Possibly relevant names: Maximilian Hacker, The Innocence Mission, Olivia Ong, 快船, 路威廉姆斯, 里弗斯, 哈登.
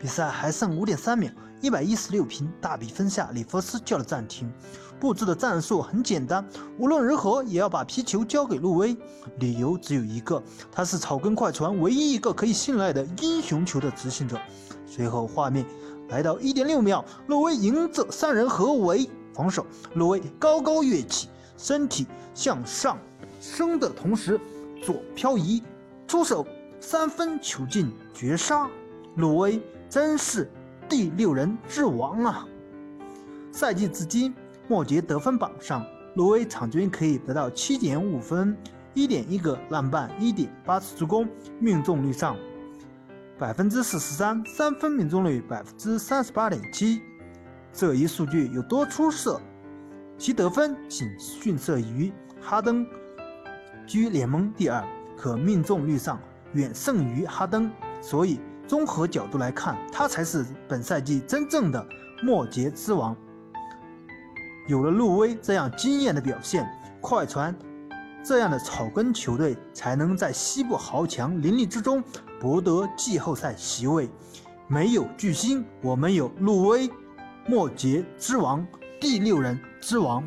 比赛还剩 5.3 秒，116平大比分下，里弗斯叫了暂停。布置的战术很简单，无论如何也要把皮球交给路威，理由只有一个，他是草根快船唯一一个可以信赖的英雄球的执行者。随后画面来到 1.6 秒，路威迎着三人合围防守，路威高高跃起，身体向上升的同时左漂移出手，三分球进绝杀。路威真是第六人之王啊！赛季至今，末节得分榜上，路威场均可以得到 7.5 分 1.1 个篮板 1.8 次助攻，命中率上 43%， 三分命中率 38.7%， 这一数据有多出色，其得分仅逊色于哈登，居联盟第二，可命中率上远胜于哈登，所以综合角度来看，他才是本赛季真正的末节之王。有了路威这样惊艳的表现，快船这样的草根球队才能在西部豪强林立之中博得季后赛席位。没有巨星，我们有路威，末节之王，第六人之王。